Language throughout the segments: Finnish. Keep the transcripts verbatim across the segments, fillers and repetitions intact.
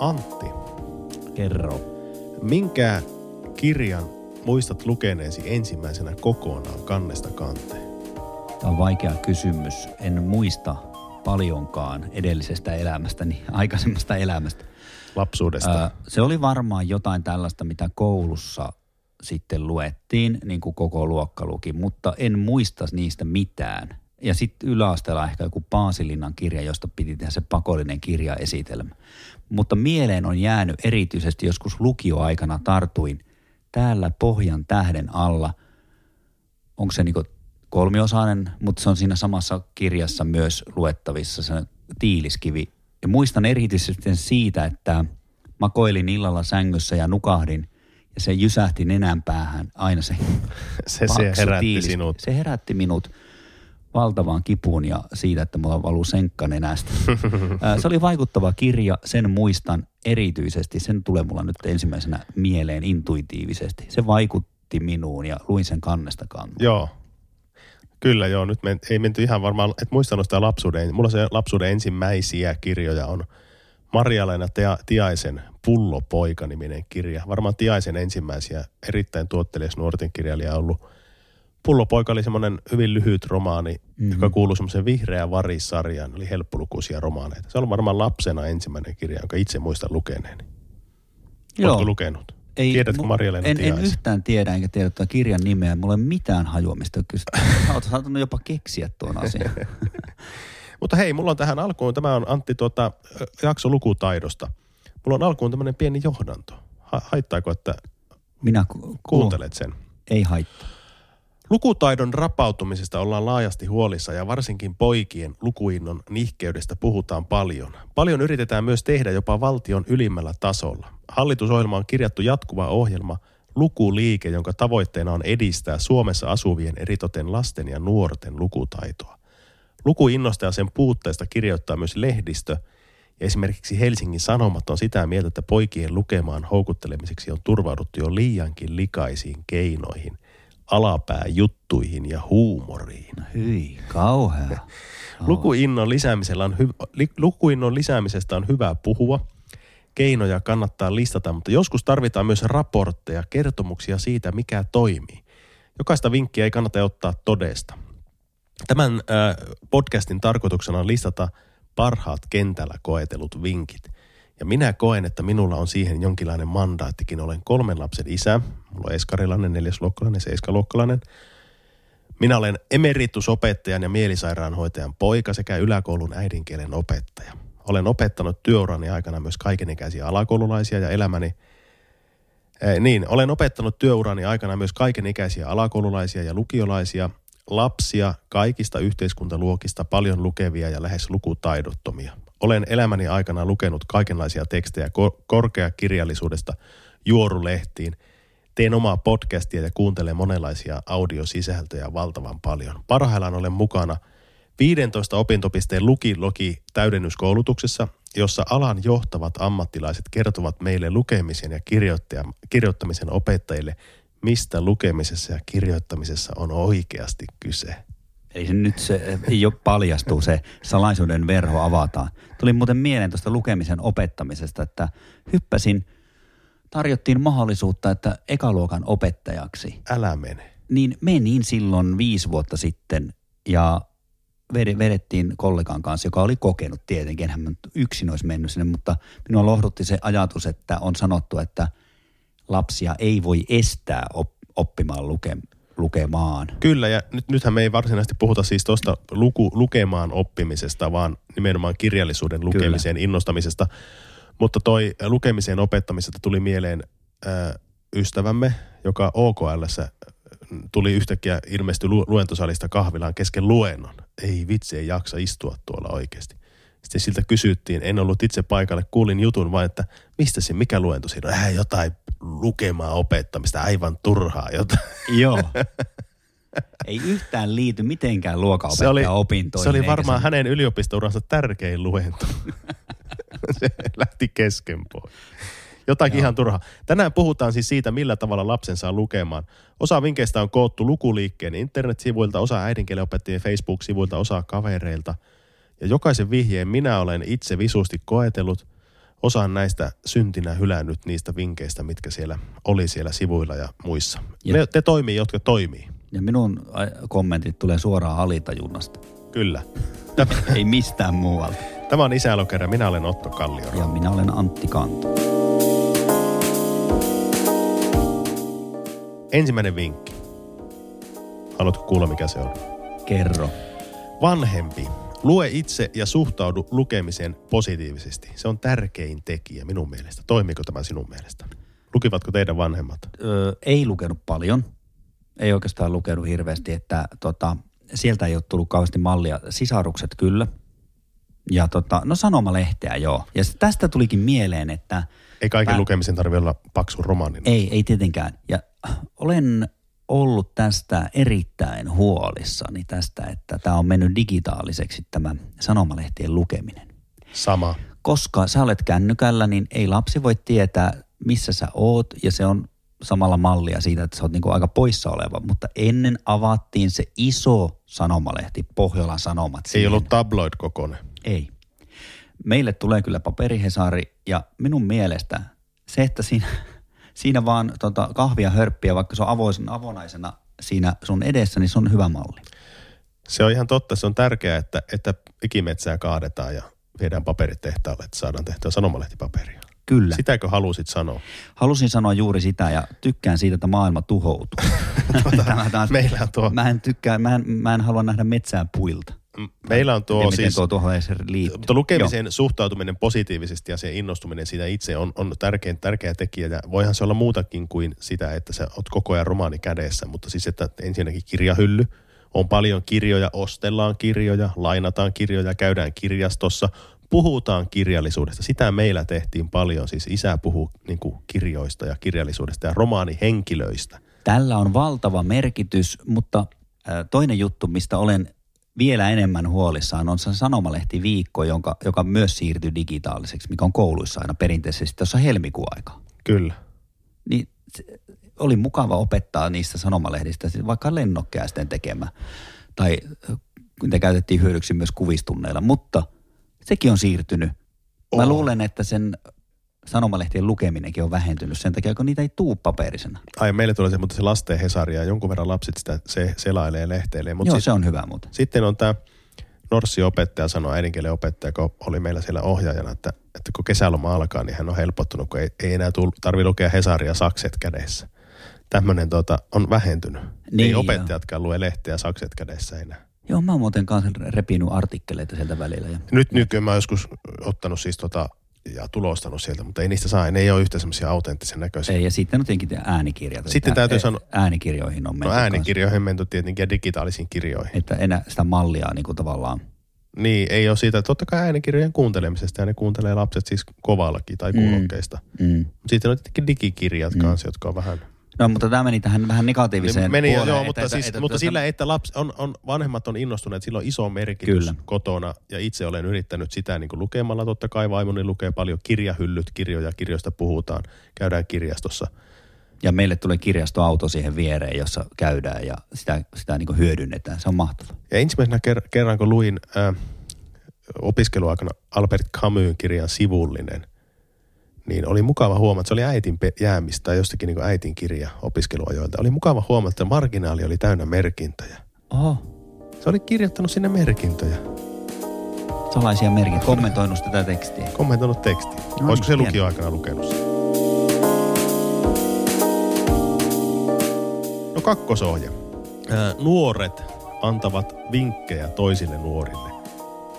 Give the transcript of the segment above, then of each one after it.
Antti, kerro. Minkä kirjan muistat lukeneesi ensimmäisenä kokonaan kannesta kanteen? Tämä on vaikea kysymys. En muista paljonkaan edellisestä elämästäni, aikaisemmasta elämästä. Lapsuudesta. Se oli varmaan jotain tällaista, mitä koulussa sitten luettiin, niin kuin koko luokka luki, mutta en muista niistä mitään. Ja sitten yläasteella ehkä joku Paasilinnan kirja, josta piti tehdä se pakollinen kirjaesitelmä. Mutta mieleen on jäänyt erityisesti joskus lukioaikana tartuin täällä Pohjan tähden alla. Onko se niin kuin kolmiosainen, mutta se on siinä samassa kirjassa myös luettavissa, se Tiiliskivi. Ja muistan erityisesti siitä, että makoilin illalla sängyssä ja nukahdin, ja se jysähti nenän päähän aina se Se, se herätti tiiliski. sinut. Se herätti minut valtavaan kipuun ja siitä, että mulla valuu senkka nenästä. Se oli vaikuttava kirja, sen muistan erityisesti. Sen tulee mulla nyt ensimmäisenä mieleen intuitiivisesti. Se vaikutti minuun ja luin sen kannesta kanteen. Joo. Kyllä joo, nyt me ei menty ihan varmaan, et muistanut sitä lapsuuden, mulla se lapsuuden ensimmäisiä kirjoja on Marja-Leena Tiaisen Pullo Poika -niminen kirja. Varmaan Tiaisen ensimmäisiä erittäin tuottelias nuorten kirjailija ollut. Pullo Poika oli semmoinen hyvin lyhyt romaani, mm-hmm. joka kuului semmoisen vihreä varisarjaan, oli helppolukuisia romaaneita. Se on varmaan lapsena ensimmäinen kirja, jonka itse muistan lukeneeni. Joo. Oletko lukenut? Ei, Tiedätkö mu- Marja-Leena en, Tiaisen? En yhtään tiedä, enkä tiedä tuota kirjan nimeä. Mulla ei ole mitään hajua, mistä on kyse. Olet saattanut jopa keksiä tuon asian. Mutta hei, mulla on tähän alkuun, tämä on Antti tuota, jakso lukutaidosta. Mulla on alkuun tämmöinen pieni johdanto. Ha- haittaako, että Minä ku- kuuntelet sen? Ei haittaa. Lukutaidon rapautumisesta ollaan laajasti huolissa ja varsinkin poikien lukuinnon nihkeydestä puhutaan paljon. Paljon yritetään myös tehdä jopa valtion ylimmällä tasolla. Hallitusohjelmaan on kirjattu jatkuva ohjelma Lukuliike, jonka tavoitteena on edistää Suomessa asuvien eritoten lasten ja nuorten lukutaitoa. Lukuinnosta ja sen puutteesta kirjoittaa myös lehdistö. Ja esimerkiksi Helsingin Sanomat on sitä mieltä, että poikien lukemaan houkuttelemiseksi on turvauduttu jo liiankin likaisiin keinoihin, alapääjuttuihin ja huumoriin. Hyi, kauhea. Lukuinnon lisäämisellä on hy- lukuinnon lisäämisestä on hyvä puhua. Keinoja kannattaa listata, mutta joskus tarvitaan myös raportteja, kertomuksia siitä, mikä toimii. Jokaista vinkkiä ei kannata ottaa todesta. Tämän äh, podcastin tarkoituksena on listata parhaat kentällä koetellut vinkit. Ja minä koen, että minulla on siihen jonkinlainen mandaattikin. Olen kolmen lapsen isä. Mulla on eskarilainen, neljäsluokkalainen, seiskaluokkalainen. Minä olen emeritusopettajan ja mielisairaanhoitajan poika sekä yläkoulun äidinkielen opettaja. Olen opettanut työurani aikana myös kaikenikäisiä alakoululaisia ja elämäni eh, niin, olen opettanut työurani aikana myös kaikenikäisiä alakoululaisia ja lukiolaisia, lapsia kaikista yhteiskuntaluokista, paljon lukevia ja lähes lukutaidottomia. Olen elämäni aikana lukenut kaikenlaisia tekstejä korkeakirjallisuudesta juorulehtiin. Teen omaa podcastia ja kuuntelen monenlaisia audiosisältöjä valtavan paljon. Parhaillaan olen mukana viidentoista opintopisteen lukilogi täydennyskoulutuksessa, jossa alan johtavat ammattilaiset kertovat meille lukemisen ja kirjoittamisen opettajille, mistä lukemisessa ja kirjoittamisessa on oikeasti kyse. Eli nyt se jo paljastuu, se salaisuuden verho avataan. Tuli muuten mieleen tuosta lukemisen opettamisesta, että hyppäsin, tarjottiin mahdollisuutta, että ekaluokan opettajaksi. Älä mene. Niin menin silloin viisi vuotta sitten ja vedettiin kollegan kanssa, joka oli kokenut tietenkin. Enhän mä yksin olisi mennyt sinne, mutta minua lohdutti se ajatus, että on sanottu, että lapsia ei voi estää oppimaan lukemaan. lukemaan. Kyllä, ja nyt, nythän me ei varsinaisesti puhuta siis tuosta luku, lukemaan oppimisesta, vaan nimenomaan kirjallisuuden lukemiseen Kyllä. innostamisesta. Mutta toi lukemiseen opettamisesta tuli mieleen ö, ystävämme, joka O K L:ssä tuli yhtäkkiä ilmestyi lu, luentosalista kahvilaan kesken luennon. ei vitsi, ei jaksa istua tuolla oikeasti. Sitten siltä kysyttiin, en ollut itse paikalle, kuulin jutun vaan, että mistä se, mikä luento siinä on? Äh, jotain lukemaa opettamista, aivan turhaa jotain. Joo. Ei yhtään liity mitenkään luokanopettajan opintoihin. Se oli varmaan se... hänen yliopistouransa tärkein luento. Se lähti kesken pois. Jotakin Joo. ihan turhaa. Tänään puhutaan siis siitä, millä tavalla lapsen saa lukemaan. Osa vinkkeistä on koottu Lukuliikkeen internetsivuilta, osa äidinkielopettajien Facebook-sivuilta, osa kavereilta. Ja jokaisen vihjeen minä olen itse visusti koetellut. Osaan näistä syntinä hylännyt niistä vinkkeistä, mitkä siellä oli siellä sivuilla ja muissa. Ja ne, te toimii, jotka toimii. Ja minun kommentit tulee suoraan alitajunnasta. Kyllä. Tämä... Ei mistään muualta. Tämä on Isäalokerä. Minä olen Otto Kallioranta. Ja minä olen Antti Kanto. Ensimmäinen vinkki. Haluatko kuulla, mikä se on? Kerro. Vanhempi. Lue itse ja suhtaudu lukemiseen positiivisesti. Se on tärkein tekijä minun mielestä. Toimiiko tämä sinun mielestä? Lukivatko teidän vanhemmat? Öö, ei lukenut paljon. Ei oikeastaan lukenut hirveästi, että tota, sieltä ei ole tullut kauheasti mallia. Sisarukset kyllä. Ja tota, no sanomalehteä joo. Ja tästä tulikin mieleen, että... Ei kaiken pä... lukemisen tarvitse olla paksu romaani. Ei, ei tietenkään. Ja olen... ollut tästä erittäin huolissani tästä, että tämä on mennyt digitaaliseksi tämä sanomalehtien lukeminen. Sama. Koska sä olet kännykällä, niin ei lapsi voi tietää, missä sä oot, ja se on samalla mallia siitä, että sä oot niinku aika poissa oleva, mutta ennen avattiin se iso sanomalehti, Pohjolan Sanomat. Ei siihen. Ollut tabloid-kokoinen. Ei. Meille tulee kyllä paperihesari, ja minun mielestä se, että siinä... Siinä vaan tota, kahvia hörppiä, vaikka se on avoisen, avonaisena siinä sun edessä, niin se on hyvä malli. Se on ihan totta. Se on tärkeää, että, että ikimetsää kaadetaan ja viedään paperit tehtaalle, että saadaan tehtyä sanomalehtipaperiaa. Kyllä. Sitäkö halusit sanoa? Halusin sanoa juuri sitä ja tykkään siitä, että maailma tuhoutuu. tuota, Tämä taas, meillä on tuo... Mä en, tykkää, mä en, mä en halua nähdä metsää puilta. Meillä on tuo siis, tuo mutta lukemiseen Joo. suhtautuminen positiivisesti ja se innostuminen siitä itse on, on tärkein, tärkeä tekijä. Ja voihan se olla muutakin kuin sitä, että sä oot koko ajan romaani kädessä, mutta siis että ensinnäkin kirjahylly, on paljon kirjoja, ostellaan kirjoja, lainataan kirjoja, käydään kirjastossa, puhutaan kirjallisuudesta. Sitä meillä tehtiin paljon, siis isä puhuu niin kuin kirjoista ja kirjallisuudesta ja romaanihenkilöistä. Tällä on valtava merkitys, mutta toinen juttu, mistä olen... Vielä enemmän huolissaan on se sanomalehtiviikko, jonka, joka myös siirtyy digitaaliseksi, mikä on kouluissa aina perinteisesti tuossa helmikuun aikaa. Kyllä. Niin oli mukava opettaa niistä sanomalehdistä, vaikka lennokkeja sitten tekemään. Tai niitä käytettiin hyödyksi myös kuvistunneilla, mutta sekin on siirtynyt. Mä Oho. luulen, että sen sanomalehtien lukeminenkin on vähentynyt sen takia, kun niitä ei tuu paperisena. Ai, meille tulee se, mutta se lasten hesaria ja jonkun verran lapset sitä se selailee ja lehteilee. Mut Joo, sit, se on hyvä muuten. Sitten on tämä norssio-opettaja sanoi, äidinkielen opettaja, kun oli meillä siellä ohjaajana, että, että kun kesäloma alkaa, niin hän on helpottunut, kun ei, ei enää tarvitse lukea hesaria sakset kädessä. Tämmöinen tota, on vähentynyt. Niin, ei opettajatkaan jo. lue lehteä sakset kädessä enää. Joo, mä oon muuten kanssa repinut artikkeleita sieltä välillä. Ja... Nyt nykyään mä oon joskus ottanut siis tota... ja tulostanut sieltä, mutta ei niistä saa, ne ei ole yhtä semmoisia autenttisen näköisiä. Ei, ja sitten on tietenkin äänikirjat. Sitten ää, täytyy sanoa... Äänikirjoihin on menty. No äänikirjoihin on menty tietenkin ja digitaalisiin kirjoihin. Että enää sitä mallia niin kuin tavallaan... Niin, ei ole siitä. Totta kai äänikirjojen kuuntelemisesta, ja ne kuuntelee lapset siis kovallakin tai kuulokkeista. Mm, mm. Sitten on tietenkin digikirjat mm. kanssa, jotka on vähän... No, mutta tämä meni tähän vähän negatiiviseen meni, puoleen. Joo, mutta, siis, etä, mutta etä, sillä, että lapsi on, on, vanhemmat on innostuneet, sillä on iso merkitys kyllä. kotona. Ja itse olen yrittänyt sitä niin kuin lukemalla. Totta kai vaimoni lukee paljon kirjahyllyt, kirjoja, kirjoista puhutaan, käydään kirjastossa. Ja meille tulee kirjastoauto siihen viereen, jossa käydään ja sitä, sitä niin kuin hyödynnetään. Se on mahtavaa. Ja ensimmäisenä ker- kerran, kun luin äh, opiskeluaikana Albert Camusin kirjan Sivullinen, niin oli mukava huomata, että se oli äitin jäämistä tai jostakin niin kuin äitin kirja opiskeluajoilta. Oli mukava huomata, että marginaali oli täynnä merkintöjä. Oho. Se oli kirjoittanut sinne merkintöjä. Salaisia merkintöjä. Kommentoinut tätä tekstiä. Kommentoinut tekstiä. No, olisiko se lukioaikana lukenut sen? No kakkosohje. Äh, nuoret antavat vinkkejä toisille nuorille.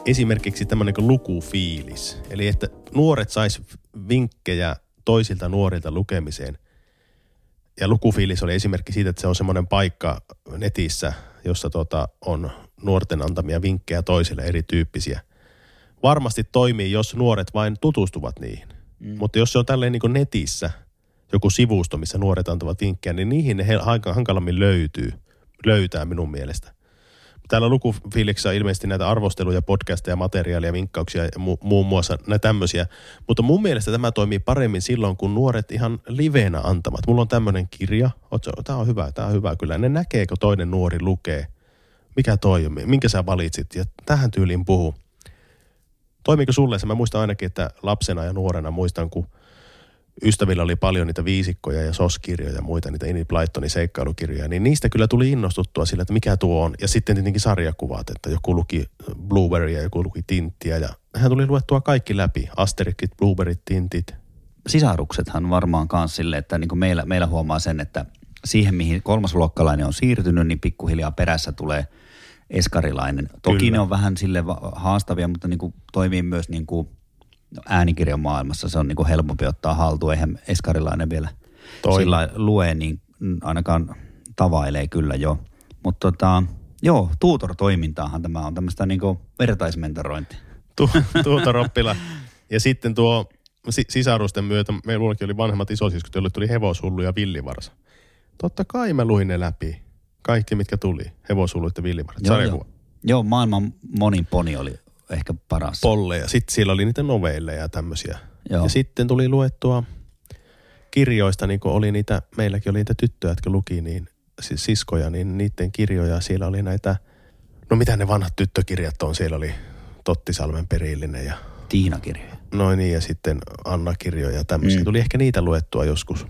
Esimerkiksi tämmöinen kuin lukufiilis. Eli että nuoret sais vinkkejä toisilta nuorilta lukemiseen. Ja lukufiilis oli esimerkki siitä, että se on semmoinen paikka netissä, jossa tota on nuorten antamia vinkkejä toisille erityyppisiä. Varmasti toimii, jos nuoret vain tutustuvat niihin. Mm. Mutta jos se on tälleen niin kuin netissä joku sivusto, missä nuoret antavat vinkkejä, niin niihin ne hankalammin löytyy, löytää minun mielestä. Täällä Lukufiiliksessä on ilmeisesti näitä arvosteluja, podcasteja, materiaalia, vinkkauksia ja mu- muun muassa näitä tämmöisiä. Mutta mun mielestä tämä toimii paremmin silloin, kun nuoret ihan liveenä antavat. Mulla on tämmöinen kirja, tämä on hyvä, tämä on hyvä kyllä. Ne näkee, kun toinen nuori lukee. Mikä toi on, minkä sä valitsit ja tähän tyyliin puhuu. Toimiiko sulle se? Mä muistan ainakin, että lapsena ja nuorena muistan, kun ystävillä oli paljon niitä viisikkoja ja soskirjoja ja muita, niitä Enid Blytonin seikkailukirjoja, niin niistä kyllä tuli innostuttua sillä, että mikä tuo on. Ja sitten tietenkin sarjakuvat, että joku luki Blueberryä, joku luki Tinttiä ja hän tuli luettua kaikki läpi. Asterikit, Blueberryt, Tintit. Sisaruksethan varmaan kans silleen, että niin kuin meillä, meillä huomaa sen, että siihen mihin kolmasluokkalainen on siirtynyt, niin pikkuhiljaa perässä tulee eskarilainen. Toki kyllä. Ne on vähän sille haastavia, mutta niin kuin toimii myös niin kuin äänikirjan maailmassa. Se on niin kuin helpompi ottaa haltuun. Eihän eskarilainen vielä Toi. sillä lue, niin ainakaan tavailee kyllä jo. Mutta tota, joo, tuutor-toimintaahan tämä on tämmöistä niin kuin vertaismentorointia. Tu- tuutor-oppila. Ja sitten tuo sisarusten myötä, meilläkin oli vanhemmat isosiskot, joille tuli Hevosullu ja Villivarsa. Totta kai mä luin ne läpi. Kaikki, mitkä tuli. Hevosullu ja Villivarsa. Joo, joo. joo, Maailman monin poni oli ehkä paras. Polleja. Sitten siellä oli niitä novelleja ja tämmöisiä. Joo. Ja sitten tuli luettua kirjoista, niin kuin oli niitä, meilläkin oli niitä tyttöjä, jotka luki, niin siis siskoja, niin niiden kirjoja. Siellä oli näitä, no mitä ne vanhat tyttökirjat on, siellä oli Tottisalmen perillinen ja Tiina-kirjoja. No niin, ja sitten Anna-kirjoja ja tämmöisiä. Mm. Tuli ehkä niitä luettua joskus.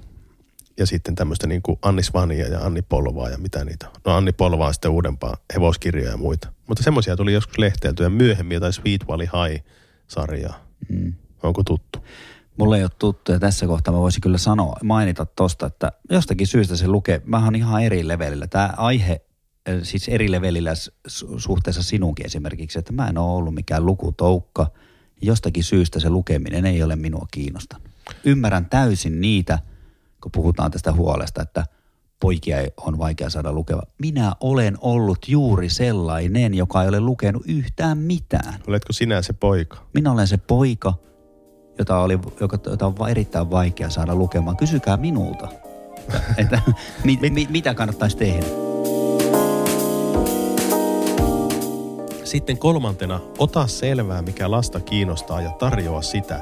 Ja sitten tämmöistä niin kuin Anni Svania ja Anni Polvaa ja mitä niitä on. No Anni Polvaa on sitten uudempaa hevoskirjoja ja muita. Mutta semmoisia tuli joskus lehteltyä myöhemmin jotain Sweet Valley High-sarjaa. Mm. Onko tuttu? Mulle ei ole tuttu ja tässä kohtaa mä voisin kyllä sanoa, mainita tosta, että jostakin syystä se lukee. Mähän on ihan eri levelillä. Tämä aihe, siis eri levelillä suhteessa sinunkin esimerkiksi, että mä en ole ollut mikään lukutoukka. Jostakin syystä se lukeminen ei ole minua kiinnostanut. Ymmärrän täysin niitä, kun puhutaan tästä huolesta, että poikia on vaikea saada lukeva. Minä olen ollut juuri sellainen, joka ei ole lukenut yhtään mitään. Oletko sinä se poika? Minä olen se poika, jota, oli, joka, jota on erittäin vaikea saada lukemaan. Kysykää minulta, että, että mit, mit, mitä kannattaisi tehdä. Sitten kolmantena, ota selvää, mikä lasta kiinnostaa ja tarjoa sitä.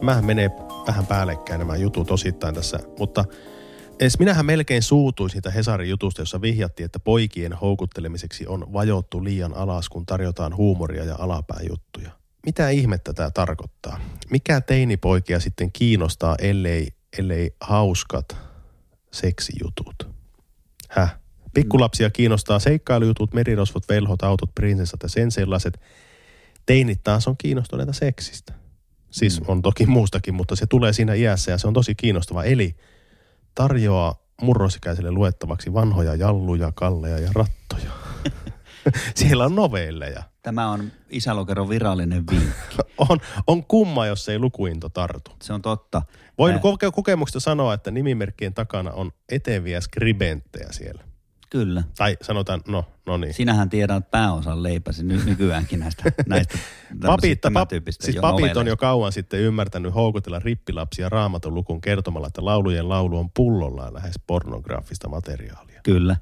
Mähän menee vähän päällekkäin nämä jutut osittain tässä, mutta edes minähän melkein suutuin siitä Hesarin jutusta, jossa vihjattiin, että poikien houkuttelemiseksi on vajottu liian alas, kun tarjotaan huumoria ja alapääjuttuja. Mitä ihmettä tämä tarkoittaa? Mikä teinipoikia sitten kiinnostaa, ellei, ellei hauskat seksijutut? Häh? Pikkulapsia kiinnostaa seikkailujutut, merirosvot, velhot, autot, prinsessat ja sen sellaiset. Teinit taas on kiinnostuneita seksistä. Siis on toki muustakin, mutta se tulee siinä iässä ja se on tosi kiinnostava. Eli tarjoaa murrosikäiselle luettavaksi vanhoja jalluja, kalleja ja rattoja. Siellä on novelleja. Tämä on isälokeron virallinen vinkki. on, on kumma, jos ei lukuinto tartu. Se on totta. Voin koke- kokemuksesta sanoa, että nimimerkkien takana on eteviä skribenttejä siellä. Kyllä. Tai sanotaan, no, no niin. Sinähän tiedät pääosan leipäsi ny- nykyäänkin näistä, näistä Papit, tämän pap- tyyppistä. Siis papit on jo kauan sitten ymmärtänyt houkutella rippilapsia Raamatun lukuun kertomalla, että laulujen laulu on pullollaan lähes pornograafista materiaalia. Kyllä.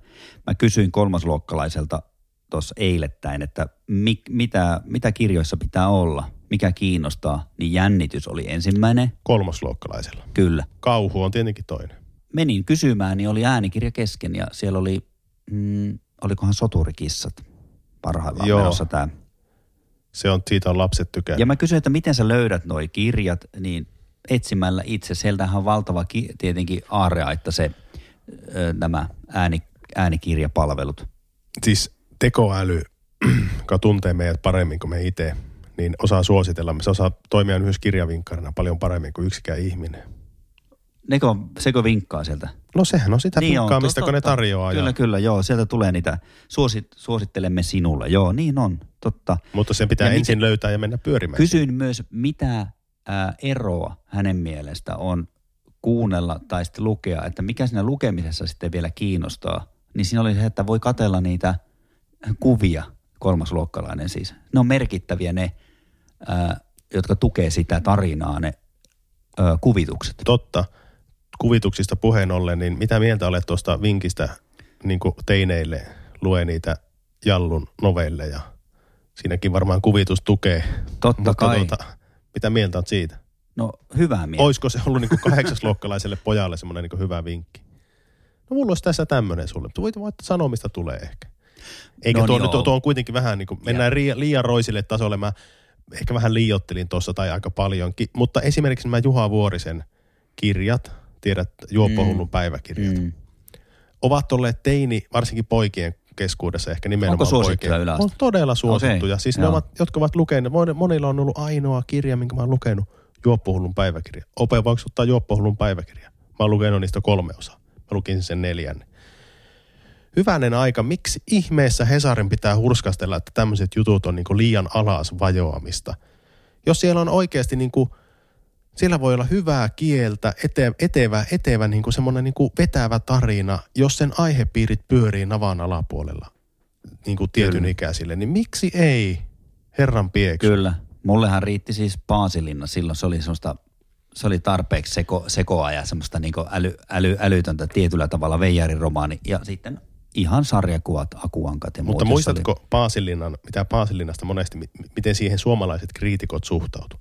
Mä kysyin kolmasluokkalaiselta tuossa eilettäin, että mi- mitä, mitä kirjoissa pitää olla, mikä kiinnostaa, niin jännitys oli ensimmäinen. Kolmasluokkalaisella. Kyllä. Kauhu on tietenkin toinen. Menin kysymään, niin oli äänikirja kesken ja siellä oli... Mm, olikohan soturikissat parhaillaan menossa tämä. Se on, siitä on lapset tykännyt. Ja mä kysyin, että miten sä löydät noi kirjat, niin etsimällä itse. Sieltähän on valtava ki- tietenkin aarea, että se, ö, nämä ääni, äänikirjapalvelut. Siis tekoäly, joka tuntee meidät paremmin kuin me itse, niin osaa suositella. Se osaa toimia yhdessä kirjavinkkarina paljon paremmin kuin yksikään ihminen. Neko, seko vinkkaa sieltä? No sehän on sitä niin vinkkaamista, kun ne tarjoaa. Kyllä, ja... kyllä, joo. Sieltä tulee niitä. Suosit, suosittelemme sinulle. Joo, niin on, totta. Mutta sen pitää ja ensin miten, löytää ja mennä pyörimään. Kysyin siihen myös, mitä ää, eroa hänen mielestä on kuunnella tai sitten lukea, että mikä siinä lukemisessa sitten vielä kiinnostaa. Niin siinä oli se, että voi katsella niitä kuvia, kolmasluokkalainen siis. Ne on merkittäviä ne, ää, jotka tukee sitä tarinaa, ne ää, kuvitukset. Totta. Kuvituksista puheen ollen, niin mitä mieltä olet tuosta vinkistä niin kuin teineille lue niitä Jallun novelleja? Siinäkin varmaan kuvitus tukee. Totta mutta kai. Tuota, mitä mieltä on siitä? No hyvää mieltä. Olisiko se ollut niin kuin kahdeksasluokkalaiselle pojalle semmoinen niin kuin hyvä vinkki? No mulla olisi tässä tämmöinen sulle. Voit sanoa, mistä tulee ehkä. Eikä no, tuo, niin tuo, tuo on kuitenkin vähän niin kuin, mennään liian, liian roisille tasolle. Mä ehkä vähän liioittelin tuossa tai aika paljonkin. Mutta esimerkiksi mä Juha Vuorisen kirjat, tiedät, Juoppohullun mm. päiväkirjat, mm. ovat olleet teini, varsinkin poikien keskuudessa ehkä nimenomaan poikien. On todella suosittuja. Okay. Siis Joo. ne ovat, jotka ovat lukeneet, monilla on ollut ainoa kirja, minkä mä oon lukenut, Juoppohullun päiväkirja. Ope, voiko ottaa Juoppohullun päiväkirja? Mä oon lukenut niistä kolme osaa. Mä lukin sen neljän. Hyvänen aika, miksi ihmeessä Hesarin pitää hurskastella, että tämmöiset jutut on niinku liian alas vajoamista? Jos siellä on oikeasti niinku, siellä voi olla hyvää kieltä, ete, etevä, etevä niinku semmoinen niinku vetävä tarina, jos sen aihepiirit pyörii navan alapuolella niinku tietyn Kyllä. ikäisille, niin miksi ei herran pieksy? Kyllä, mullehan riitti siis Paasilinna silloin, se oli semmoista... Se oli tarpeeksi seko, sekoa ja semmoista niin äly, äly, älytöntä tietyllä tavalla veijäriromaani ja sitten ihan sarjakuvat, akuankat ja muuta. Mutta muistatko oli... Paasilinnan, mitä Paasilinnasta monesti, miten siihen suomalaiset kriitikot suhtautu?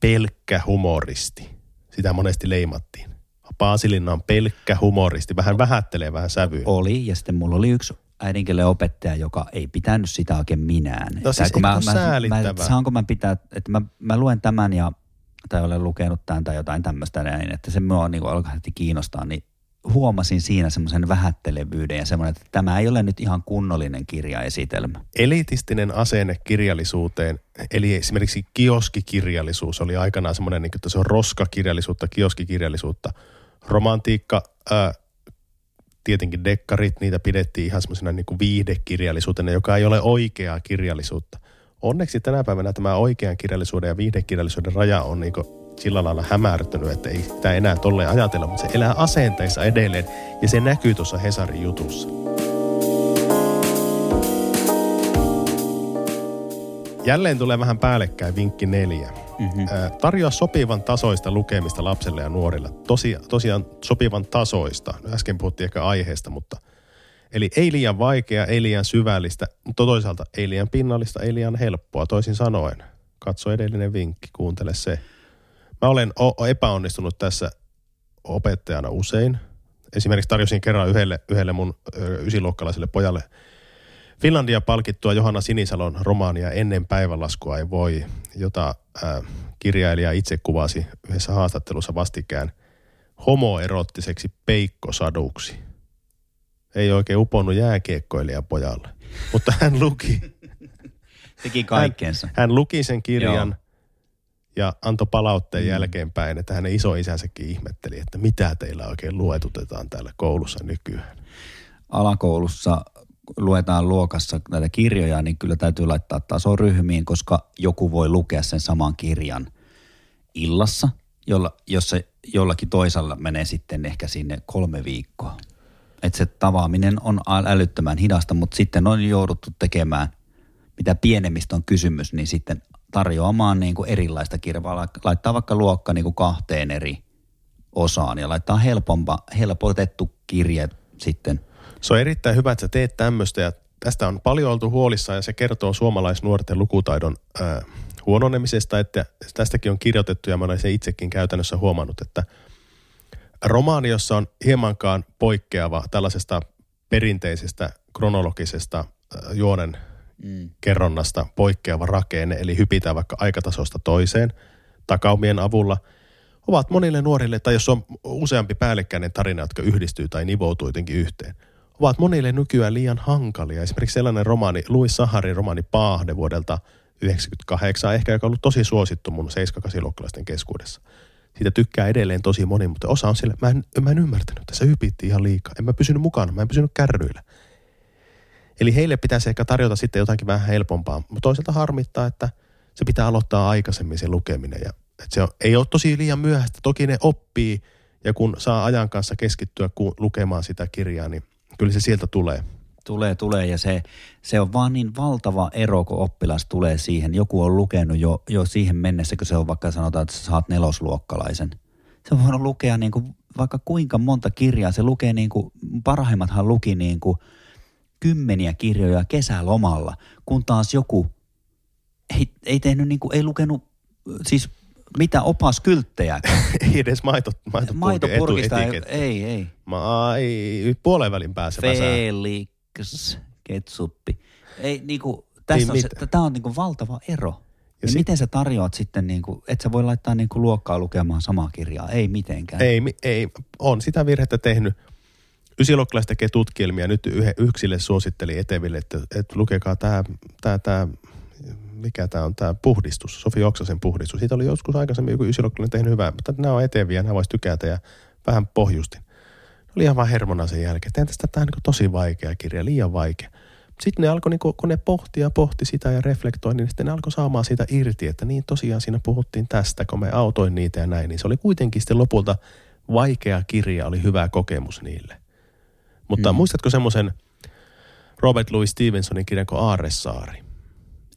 Pelkkä humoristi. Sitä monesti leimattiin. Paasilinna on pelkkä humoristi. Vähän vähättelee, vähän sävyy. Oli ja sitten mulla oli yksi äidinkielen opettaja, joka ei pitänyt sitä oikein minään. No siis ei ole säälittävää. Saanko mä pitää, että mä, mä luen tämän ja... tai olen lukenut tämän tai jotain tämmöistä näin, että se minua niin alkaa heti kiinnostaa, niin huomasin siinä semmoisen vähättelevyyden ja semmoinen, että tämä ei ole nyt ihan kunnollinen kirjaesitelmä. Elitistinen asenne kirjallisuuteen, eli esimerkiksi kioskikirjallisuus oli aikanaan semmoinen, niin että se on roskakirjallisuutta, kioskikirjallisuutta. Romantiikka, ää, tietenkin dekkarit, niitä pidettiin ihan semmoisena niin kuin viihdekirjallisuutena, joka ei ole oikeaa kirjallisuutta. Onneksi tänä päivänä tämä oikean kirjallisuuden ja viihdekirjallisuuden raja on niin kuin sillä lailla hämärtynyt, että ei sitä enää tolleen ajatella, mutta se elää asenteissa edelleen ja se näkyy tuossa Hesarin jutussa. Jälleen tulee vähän päällekkäin vinkki neljä. Mm-hmm. Tarjoa sopivan tasoista lukemista lapselle ja nuorille. Tosi, tosiaan sopivan tasoista. Äsken puhuttiin ehkä aiheesta, mutta... Eli ei liian vaikeaa, ei liian syvällistä, mutta toisaalta ei liian pinnallista, ei liian helppoa. Toisin sanoen, katso edellinen vinkki, kuuntele se. Mä olen o- epäonnistunut tässä opettajana usein. Esimerkiksi tarjosin kerran yhdelle, yhdelle mun ö, ysiluokkalaiselle pojalle Finlandia palkittua Johanna Sinisalon romaania Ennen päivänlaskua ei voi, jota ä, kirjailija itse kuvasi yhdessä haastattelussa vastikään homoerottiseksi peikkosaduksi. Ei oikein uponnut jääkiekkoilija pojalle, mutta hän luki. Teki kaikkeensa. Hän, hän luki sen kirjan Joo. ja antoi palautteen mm. jälkeenpäin, että hänen isoisänsäkin ihmetteli, että mitä teillä oikein luetutetaan täällä koulussa nykyään. Alakoulussa luetaan luokassa näitä kirjoja, niin kyllä täytyy laittaa tasoryhmiin, koska joku voi lukea sen saman kirjan illassa, jolla, jossa jollakin toisella menee sitten ehkä sinne kolme viikkoa. Että se tavaaminen on älyttömän hidasta, mutta sitten on jouduttu tekemään, mitä pienemmistä on kysymys, niin sitten tarjoamaan niin kuin erilaista kirjaa. Laittaa vaikka luokka niin kuin kahteen eri osaan ja laittaa helpompa, helpotettu kirje sitten. Se on erittäin hyvä, että sä teet tämmöistä ja tästä on paljon oltu huolissaan ja se kertoo suomalaisnuorten lukutaidon ää, huononemisesta, että tästäkin on kirjoitettu ja mä olen sen itsekin käytännössä huomannut, että romaani, jossa on hiemankaan poikkeava tällaisesta perinteisestä, kronologisesta juonen mm. kerronnasta poikkeava rakenne, eli hypitää vaikka aikatasosta toiseen takaumien avulla, ovat monille nuorille, tai jos on useampi päällekkäinen tarina, jotka yhdistyy tai nivoutuu jotenkin yhteen, ovat monille nykyään liian hankalia. Esimerkiksi sellainen romaani, Louis Saharin romaani Paahde vuodelta yhdeksänkymmentäkahdeksan, ehkä joka on ollut tosi suosittu mun seitsemän-kahdeksan-luokkalaisten keskuudessa. Siitä tykkää edelleen tosi moni, mutta osa on sillä, mä en, mä en ymmärtänyt, tässä hypittiin ihan liikaa. En mä pysynyt mukana, mä en pysynyt kärryillä. Eli heille pitäisi ehkä tarjota sitten jotakin vähän helpompaa, mutta toisaalta harmittaa, että se pitää aloittaa aikaisemmin se lukeminen. Ja, että se on, ei ole tosi liian myöhäistä, toki ne oppii ja kun saa ajan kanssa keskittyä ku, lukemaan sitä kirjaa, niin kyllä se sieltä tulee. Tulee, tulee ja se, se on vaan niin valtava ero, kun oppilas tulee siihen. Joku on lukenut jo, jo siihen mennessä, kun se on vaikka sanotaan, että sä saat nelosluokkalaisen. Se on voinut lukea niin kuin, vaikka kuinka monta kirjaa. Se lukee niin kuin, parhaimmathan luki niin kuin kymmeniä kirjoja kesälomalla, kun taas joku ei, ei tehnyt niin kuin, ei lukenut siis mitä opaskylttejä. Ei edes maito, maito maitopurkista. Ei, ei, ei. Ma, ei puoleen välin päässä. Felix, ketsuppi. Ei niinku, tässä ei on, se, tää on niinku valtava ero. Ja ja sit, miten sä tarjoat sitten, niinku, et sä voi laittaa niinku luokkaa lukemaan samaa kirjaa, ei mitenkään. Ei, ei on sitä virhettä tehnyt. Ysiluokkalaiset tekee tutkielmia, nyt yh, yksille suositteli eteville, että et lukekaa tää, tää, tää. Mikä tämä on tämä puhdistus, Sofi Oksasen puhdistus. Siitä oli joskus aikaisemmin joku ysiluokkalainen tehnyt hyvää, mutta nämä on eteviä, nämä voisi tykätä ja vähän pohjustin. Oli ihan vaan hermona sen jälkeen. Tein tästä tämä on niin tosi vaikea kirja, liian vaikea. Sitten ne alkoi, niin kun ne pohti ja pohti sitä ja reflektoi, niin sitten ne alkoi saamaan siitä irti, että niin tosiaan siinä puhuttiin tästä, kun me autoin niitä ja näin. Niin se oli kuitenkin sitten lopulta vaikea kirja, oli hyvä kokemus niille. Mutta mm. muistatko semmoisen Robert Louis Stevensonin kirjan kuin Aarressaari?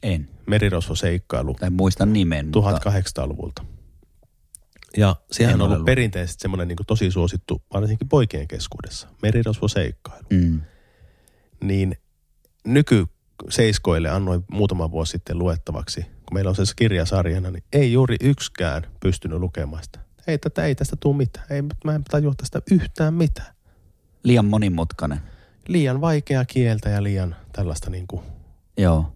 En. Merirosvo-seikkailu. En muista nimen. tuhatkahdeksansataaluvulta. Ja sehän on ollut, ollut perinteisesti semmoinen niin kuin tosi suosittu, varsinkin poikien keskuudessa. Merirosvo-seikkailu. Mm. Niin nykyseiskoille annoin muutama vuosi sitten luettavaksi, kun meillä on se kirjasarjana, niin ei juuri yksikään pystynyt lukemaan sitä. Ei, tätä, ei tästä tule mitään. Ei, mä en tajua tästä yhtään mitään. Liian monimutkainen. Liian vaikea kieltä ja liian tällaista niin kuin... Joo.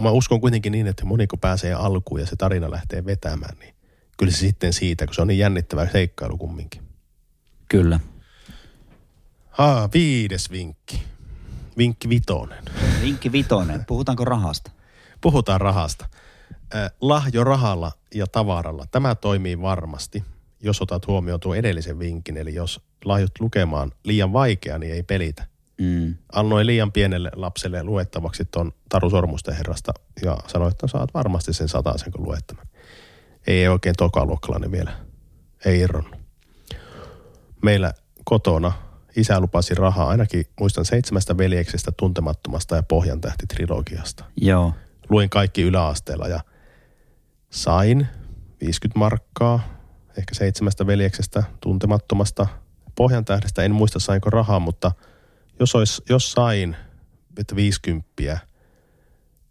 Mä uskon kuitenkin niin, että moni kun pääsee alkuun ja se tarina lähtee vetämään, niin kyllä se sitten siitä, kun se on niin jännittävä seikkailu kumminkin. Kyllä. Haa, viides vinkki. Vinkki vitonen. Vinkki vitonen. Puhutaanko rahasta? Puhutaan rahasta. Lahjo rahalla ja tavaralla. Tämä toimii varmasti, jos otat huomioon tuon edellisen vinkin. Eli jos lahjot lukemaan liian vaikea, niin ei pelitä. Mm. Annoin liian pienelle lapselle luettavaksi ton Taru Sormusten herrasta ja sanoin, että saat varmasti sen sataisen kun luet tämän. Ei oikein tokaluokkalainen vielä. Ei irronnut. Meillä kotona isä lupasi rahaa, ainakin muistan Seitsemästä veljeksestä, Tuntemattomasta ja Pohjan tähti -trilogiasta. Joo. Luin kaikki yläasteella ja sain viisikymmentä markkaa, ehkä Seitsemästä veljeksestä, Tuntemattomasta, Pohjan tähdestä. En muista sainko rahaa, mutta... Jos, olis, jos sain, että viisikymppiä,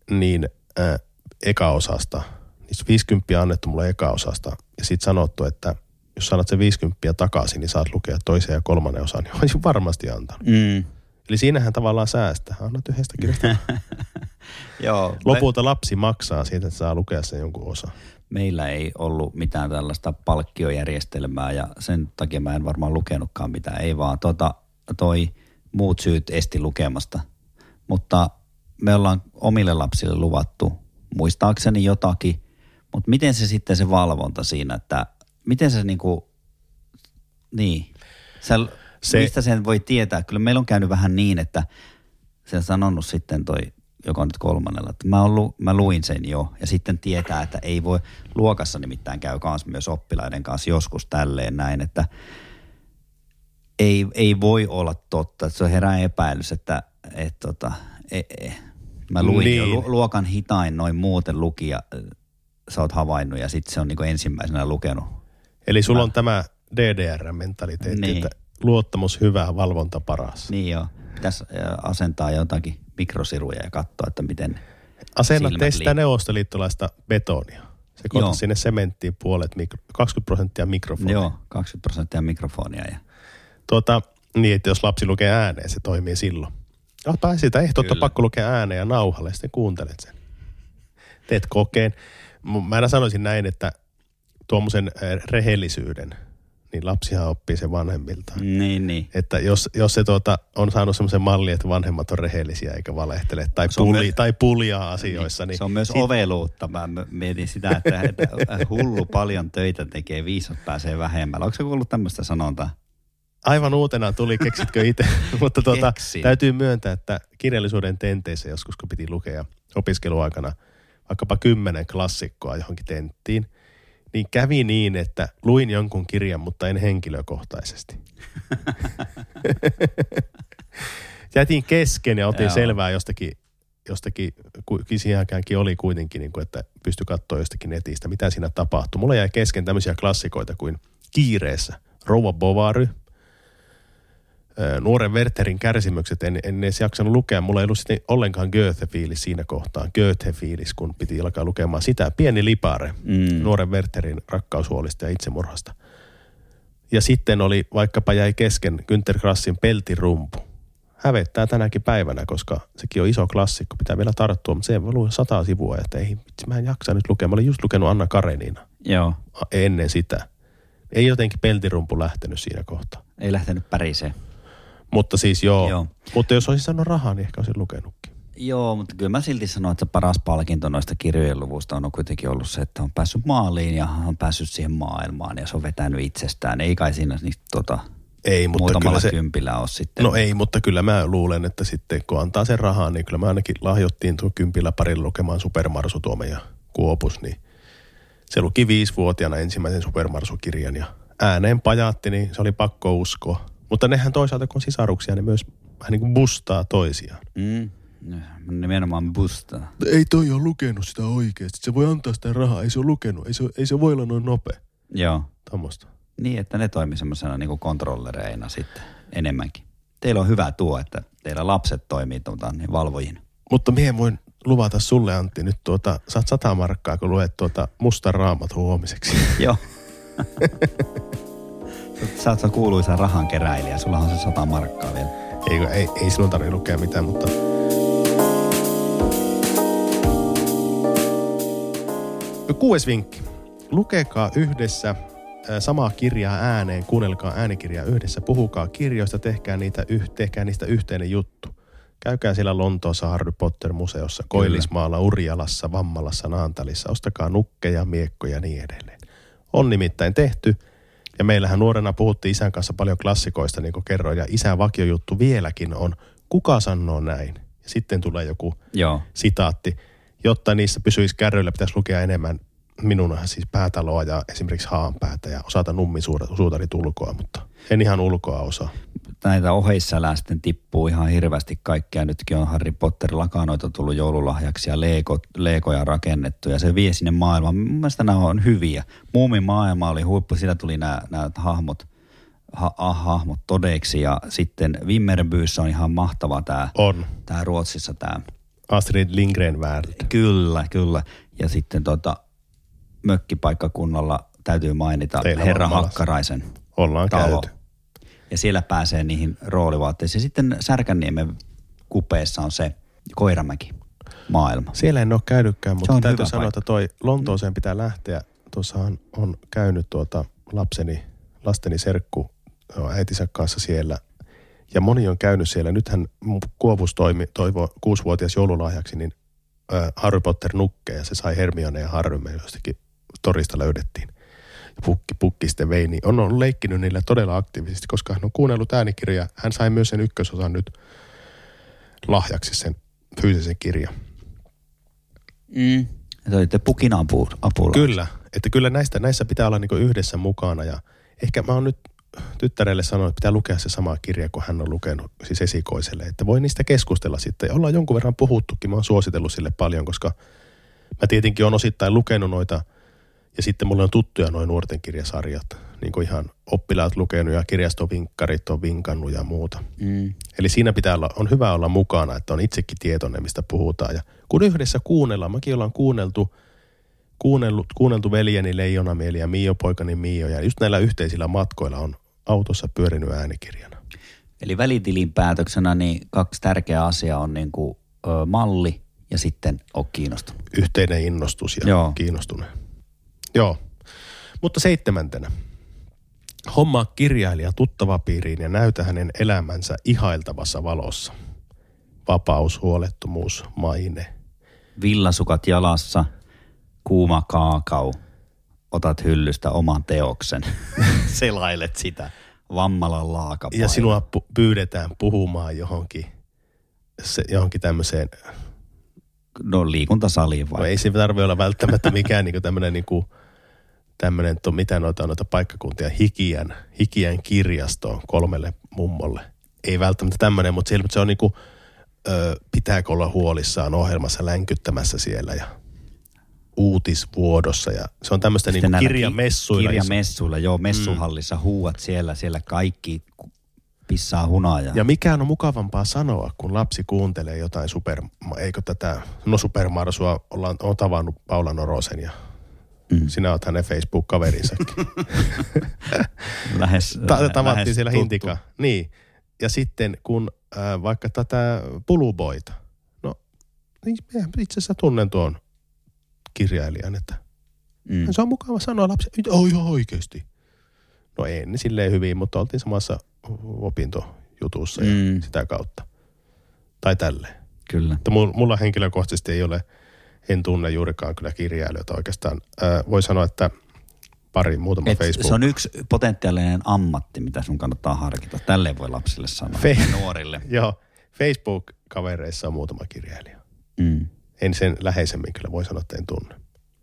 niin ää, ekaosasta, niin viisikymppiä annettu mulle ekaosasta ja sitten sanottu, että jos sanat se viisikymppiä takaisin, niin saat lukea toisen ja kolmannen osan, niin olisin varmasti antanut. Mm. Eli siinähän tavallaan säästää. Annat yhdestä kirjasta. Joo. Lopulta lapsi maksaa siitä, että saa lukea sen jonkun osan. Meillä ei ollut mitään tällaista palkkiojärjestelmää ja sen takia mä en varmaan lukenutkaan mitään. Ei vaan tota toi... Muut syyt esti lukemasta, mutta me ollaan omille lapsille luvattu muistaakseni jotakin, mutta miten se sitten se valvonta siinä, että miten se niinku, niin, sä, se, mistä sen voi tietää? Kyllä meillä on käynyt vähän niin, että se on sanonut sitten toi, joka on nyt kolmannella, että mä, lu, mä luin sen jo ja sitten tietää, että ei voi, luokassa nimittäin käy kans myös oppilaiden kanssa joskus tälleen näin, että Ei, ei voi olla totta. Se herää epäilys, että et, tota, e, e. mä luin niin. jo, luokan hitain noin muuten luki ja sä oot havainnut ja sitten se on niinku ensimmäisenä lukenut. Eli sulla mä... on tämä D D R-mentaliteetti, niin. Että luottamus hyvää, valvonta paras. Niin joo. Pitäisi asentaa jotakin mikrosiruja ja katsoa, että miten asennat sitä neuvostoliittolaista betonia. Se kohta sinne sementtiin puolet, mikro... kaksikymmentä prosenttia mikrofonia. Joo, kaksikymmentä prosenttia mikrofonia ja... Tuota, niin, että jos lapsi lukee ääneen, se toimii silloin. No, pääsi sitä ehtotta, pakko lukea ääneen ja nauhalle, ja sitten kuuntelet sen. Teet kokeen. Mä aina sanoisin näin, että tuommoisen rehellisyyden, niin lapsihan oppii sen vanhemmiltaan. Niin, niin. Että jos, jos se tuota, on saanut semmoisen mallin, että vanhemmat on rehellisiä eikä valehtele tai, puli, myös, tai puljaa asioissa. Niin, niin, se on myös sit... oveluutta. Mä mietin sitä, että, että hullu paljon töitä tekee, viisot pääsee vähemmällä. Onko se kuullut tämmöistä sanontaa? Aivan uutena tuli, keksitkö itse, mutta tuota, täytyy myöntää, että kirjallisuuden tenteissä joskus, kun piti lukea opiskeluaikana vaikkapa kymmenen klassikkoa johonkin tenttiin, niin kävi niin, että luin jonkun kirjan, mutta en henkilökohtaisesti. jätin kesken ja otin selvää jostakin, jostakin kisiäkäänkin oli kuitenkin, niin kuin, että pystyi katsoa jostakin netistä, mitä siinä tapahtui. Mulla jäi kesken tämmöisiä klassikoita kuin Kiireessä, Rouva Bovary, Nuoren Wertherin kärsimykset, en, en edes jaksanut lukea. Mulla ei ollut sitten ollenkaan Goethe-fiilis siinä kohtaa. Goethe-fiilis, kun piti alkaa lukemaan sitä. Pieni lipare, mm. Nuoren Wertherin rakkaushuolista ja itsemurhasta. Ja sitten oli, vaikkapa jäi kesken, Günter Grassin Peltirumpu. Hävettää tänäkin päivänä, koska sekin on iso klassikko, pitää vielä tarttua, mutta se voi lukea sataa sivua, että ei, mä en jaksa nyt lukea. Mä olin just lukenut Anna Karenina. Joo. Ennen sitä. Ei jotenkin Peltirumpu lähtenyt siinä kohtaa. Ei lähtenyt päriseen. Mutta siis joo. joo. Mutta jos olisin sanonut rahaa, niin ehkä olisin lukenutkin. Joo, mutta kyllä mä silti sanon, että se paras palkinto noista kirjojen luvusta on kuitenkin ollut se, että on päässyt maaliin ja on päässyt siihen maailmaan ja se on vetänyt itsestään. Ei kai siinä niin, tota, ei, mutta muutamalla se, kympillä ole sitten. No ei, mutta kyllä mä luulen, että sitten kun antaa sen rahaa, niin kyllä mä ainakin lahjoittiin tuon kympillä parilla lukemaan Supermarsutuomen ja Kuopus, niin se luki viisivuotiaana ensimmäisen Supermarsukirjan ja ääneen pajaatti, niin se oli pakko uskoa. Mutta nehän toisaalta, kun on sisaruksia, ne myös vähän niin kuin bustaa toisiaan. Mm. Nimenomaan bustaa. Ei toi ole lukenut sitä oikeasti. Se voi antaa sitä rahaa. Ei se ole lukenut. Ei se, ei se voi olla noin nopea. Joo. Tuommoista. Niin, että ne toimii semmoisena niin kuin kontrollereina sitten enemmänkin. Teillä on hyvä tuo, että teillä lapset toimii tuota, niin valvojina. Mutta minä voin luvata sulle, Antti, nyt tuota, saat sata markkaa, kun luet tuota Mustan Raamatun huomiseksi. Joo. Sä oot kuuluisa rahankeräilijä, sulla on se sata markkaa vielä. Ei, ei, ei silloin tarvitse lukea mitään, mutta... Kuudes vinkki. Lukekaa yhdessä samaa kirjaa ääneen, kuunnelkaa äänikirjaa yhdessä, puhukaa kirjoista, tehkää, niitä, tehkää niistä yhteinen juttu. Käykää siellä Lontoossa Harry Potter-museossa, Koillismaalla, Urjalassa, Vammalassa, Naantalissa, ostakaa nukkeja, miekkoja ja niin edelleen. On nimittäin tehty. Ja meillähän nuorena puhuttiin isän kanssa paljon klassikoista, niin kuin kerroin, ja isän vakiojuttu vieläkin on, kuka sanoo näin? Ja sitten tulee joku Joo. sitaatti, jotta niissä pysyisi kärryillä, pitäisi lukea enemmän minun siis Päätaloa ja esimerkiksi Haanpäätä ja osata Nummisuutarit ulkoa, mutta en ihan ulkoa osaa. Näitä oheissälää sitten tippuu ihan hirveästi kaikkea. Nytkin on Harry Potter-lakanoita tullut joululahjaksi ja leeko, leekoja rakennettu ja se vie sinne maailmaan. Mun mielestä nämä on hyviä. Muumin maailma oli huippu, siinä tuli nämä, nämä hahmot, ha, hahmot todeksi ja sitten Vimmerbyyssä on ihan mahtava tämä, on. tämä Ruotsissa tämä. Astrid Lindgren -väärältä. Kyllä, kyllä. Ja sitten tota, mökkipaikkakunnalla täytyy mainita Teillä Herra Hakkaraisen Ollaan talo. Käyty. Ja siellä pääsee niihin roolivaatteisiin. Sitten Särkänniemen kupeessa on se Koiramäki maailma. Siellä en ole käynytkään, mutta täytyy sanoa, paikka. Että toi Lontooseen pitää lähteä. Tuossahan on käynyt tuota lapseni, lasteni serkku äitinsä kanssa siellä. Ja moni on käynyt siellä. Nythän Kuopus toimi, toivoi kuusivuotias joululahjaksi, niin ä, Harry Potter nukkeja. Se sai Hermione ja Harry, me jostakin torista löydettiin. Pukki, pukki sitten vei, niin on ollut leikkinyt niillä todella aktiivisesti, koska hän on kuunnellut äänikirjaa. Hän sai myös sen ykkösosan nyt lahjaksi, sen fyysisen kirjan. Mm. Se oli te pukin apu, apulla. Kyllä, että kyllä näistä, näissä pitää olla niinku yhdessä mukana ja ehkä mä oon nyt tyttärelle sanonut, että pitää lukea se sama kirja, kun hän on lukenut siis esikoiselle, että voi niistä keskustella sitten. Ollaan jonkun verran puhuttukin, mä oon suositellut sille paljon, koska mä tietenkin oon osittain lukenut noita. Ja sitten mulle on tuttuja noin nuorten kirjasarjat, niin kuin ihan oppilaat lukenut ja kirjastovinkkarit on vinkannut ja muuta. Mm. Eli siinä pitää olla, on hyvä olla mukana, että on itsekin tietoinen, mistä puhutaan. Ja kun yhdessä kuunnellaan, mäkin ollaan kuunneltu, kuunnellut, kuunneltu veljeni Leijonamieli ja Mio poikani Mio. Ja just näillä yhteisillä matkoilla on autossa pyörinyt äänikirjana. Eli välitilinpäätöksenä niin kaksi tärkeää asiaa on niin kuin, ö, malli ja sitten on kiinnostunut. Yhteinen innostus ja Joo. kiinnostunut. Joo, mutta seitsemäntenä. Hommaa kirjailija tuttava piiriin ja näytä hänen elämänsä ihailtavassa valossa. Vapaus, huolettomuus, maine. Villasukat jalassa, kuuma kaakao. Otat hyllystä oman teoksen. Selailet sitä. Vammalan laakapailla. Ja sinua pu- pyydetään puhumaan johonkin, se, johonkin tämmöiseen... No liikuntasaliin vai? No ei se tarvitse olla välttämättä mikään niin tämmöinen... Niin tämmöinen, mitä noita on noita paikkakuntia, Hikiän, Hikiän kirjastoon kolmelle mummolle. ei välttämättä tämmöinen, mutta siellä, se on niin kuin, ö, pitääkö olla huolissaan ohjelmassa länkyttämässä siellä ja uutisvuodossa. Ja se on tämmöistä niin kuin kirjamessuilla. Kirjamessuilla, joo, messuhallissa mm. huuat siellä, siellä kaikki pissaa hunajaa. Ja mikään on mukavampaa sanoa, kun lapsi kuuntelee jotain super, eikö tätä, no supermarsua, ollaan, on tavannut Paula Norosen ja mm. sinä oot hänen Facebook-kaverinsakin. lähes Ta- Tavattiin lähes siellä hintikaa. Niin. Ja sitten kun äh, vaikka tätä Puluboita, no niin itse asiassa tunnen tuon kirjailijan, että mm. se on mukava sanoa lapsi, oi joo oikeasti. No ei niin silleen hyvin, mutta oltiin samassa opintojutussa ja mm. sitä kautta. Tai tälleen. Kyllä. Mutta mulla henkilökohtaisesti ei ole, en tunne juurikaan kyllä kirjailijoita oikeastaan. Äh, voi sanoa, että pari, muutama et Facebook. Se on yksi potentiaalinen ammatti, mitä sun kannattaa harkita. Tälleen voi lapsille sanoa, Fe- nuorille. Joo, Facebook-kavereissa on muutama kirjailija. Mm. En sen läheisemmin kyllä voi sanoa, että en tunne.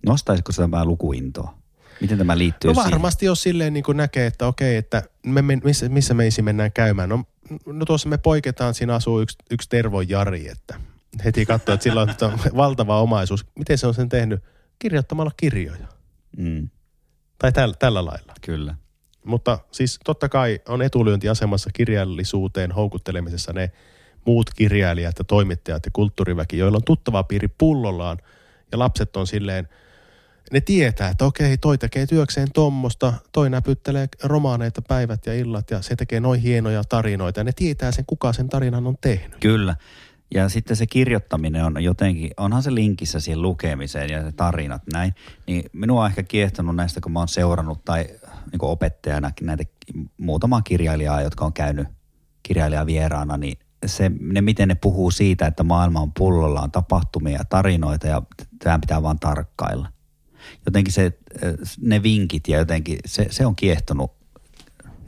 Nostaisiko se tämä lukuintoa? Miten tämä liittyy no siihen? Varmasti jos silleen niin kuin näkee, että okei, että me, me, missä, missä me isi mennään käymään. No, no tuossa me poiketaan, siinä asuu yksi, yksi Tervo Jari, että heti katsoo, että sillä on valtava omaisuus. Miten se on sen tehnyt? Kirjoittamalla kirjoja. Mm. Tai täl, tällä lailla. Kyllä. Mutta siis totta kai on etulyöntiasemassa kirjallisuuteen houkuttelemisessa ne muut kirjailijat ja toimittajat ja kulttuuriväki, joilla on tuttava piiri pullollaan ja lapset on silleen, ne tietää, että okei, toi tekee työkseen tommosta, toi näpyttelee romaaneita päivät ja illat ja se tekee noin hienoja tarinoita. Ja ne tietää sen, kuka sen tarinan on tehnyt. Kyllä. Ja sitten se kirjoittaminen on jotenkin, onhan se linkissä siihen lukemiseen ja se tarinat näin. Niin minua on ehkä kiehtonut näistä, kun mä oon seurannut tai niin kuin opettajana näitä muutamaa kirjailijaa, jotka on käynyt kirjailijavieraana, niin se, ne, miten ne puhuu siitä, että maailma on pullolla, on tapahtumia ja tarinoita ja tämä pitää vaan tarkkailla. Jotenkin se, ne vinkit ja jotenkin se, se on kiehtonut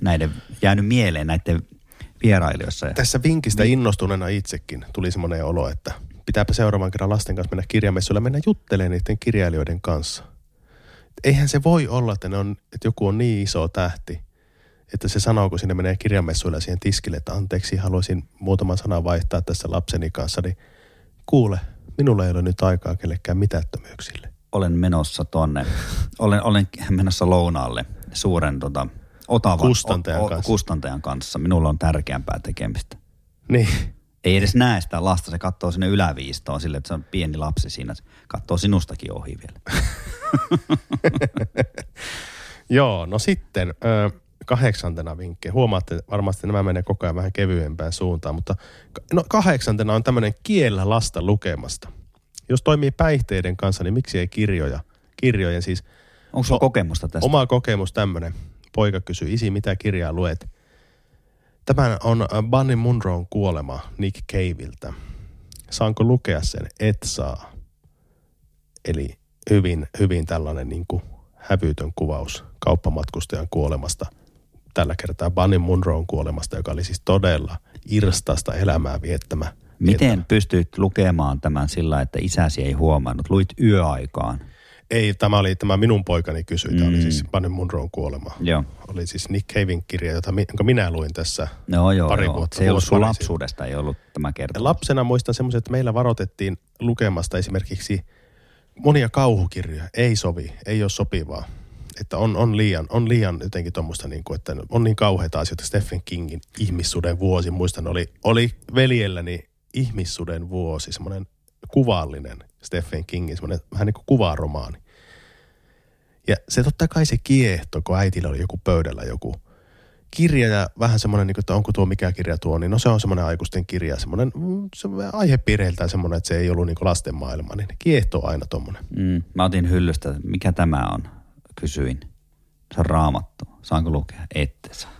näiden, jäänyt mieleen näiden vierailijoissa. Tässä vinkistä Vink... innostuneena itsekin tuli semmoinen olo, että pitääpä seuraavan kerran lasten kanssa mennä kirjamessuille, mennä juttelemaan niiden kirjailijoiden kanssa. Eihän se voi olla, että, ne on, että joku on niin iso tähti, että se sanoo, kun sinne menee kirjamessuille siihen tiskille, että anteeksi, haluaisin muutaman sanan vaihtaa tässä lapseni kanssa, niin kuule, minulla ei ole nyt aikaa kellekään mitättömyyksille. Olen menossa tonne, olen, olen menossa lounaalle suuren tota, Otavan kustantajan, o, o, kanssa. kustantajan kanssa. Minulla on tärkeämpää tekemistä. Niin. Ei edes näe sitä lasta, se katsoo sinne yläviistoon silleen, että se on pieni lapsi siinä. Katsoo sinustakin ohi vielä. Joo, no sitten ö, kahdeksantena vinkki. Huomaatte varmasti, nämä menee koko ajan vähän kevyempään suuntaan, mutta no, kahdeksantena on tämmöinen kiellä lasta lukemasta. Jos toimii päihteiden kanssa, niin miksi ei kirjoja? Kirjojen siis... Onko sulla o- kokemusta tästä? Oma kokemus tämmönen. Poika kysyy, isi, mitä kirjaa luet? Tämä on Bunny Munron kuolema Nick Caveiltä. Saanko lukea sen? Et saa. Eli hyvin, hyvin tällainen niin kuin hävytön kuvaus kauppamatkustajan kuolemasta. Tällä kertaa Bunny Munron kuolemasta, joka oli siis todella irstasta elämää viettämä. Miten pystyt lukemaan tämän sillä, että isäsi ei huomannut? Luit yöaikaan? Ei, tämä oli tämä minun poikani kysyi. Tämä mm. oli siis Bunny Munron kuolema. Joo. Oli siis Nick Caven kirja, jota, jonka minä luin tässä no, joo, pari joo. vuotta. Se ei ollut sun lapsuudesta, ei ollut tämä kerta. Lapsena muistan semmoisen, että meillä varoitettiin lukemasta esimerkiksi monia kauhukirjoja. Ei sovi, ei ole sopivaa. Että on, on, liian, on liian jotenkin tuommoista, niin kuin, että on niin kauheita asioita. Stephen Kingin Ihmissuuden vuosi, muistan, oli, oli veljelläni. Ihmissuuden vuosi, semmoinen kuvallinen Stephen Kingin, semmoinen vähän niin kuin kuvaromaani. Ja se totta kai se kiehto, kun äitillä oli joku pöydällä joku kirja ja vähän semmoinen, niin kuin, että onko tuo mikä kirja tuo, niin no se on semmoinen aikuisten kirja, semmoinen, semmoinen aihepiireiltään semmoinen, että se ei ollut niin kuin lasten maailma, niin kiehto on aina tommoinen. Mm, mä otin hyllystä, mikä tämä on, kysyin. Se on Raamattu. Saanko lukea? Ette saa.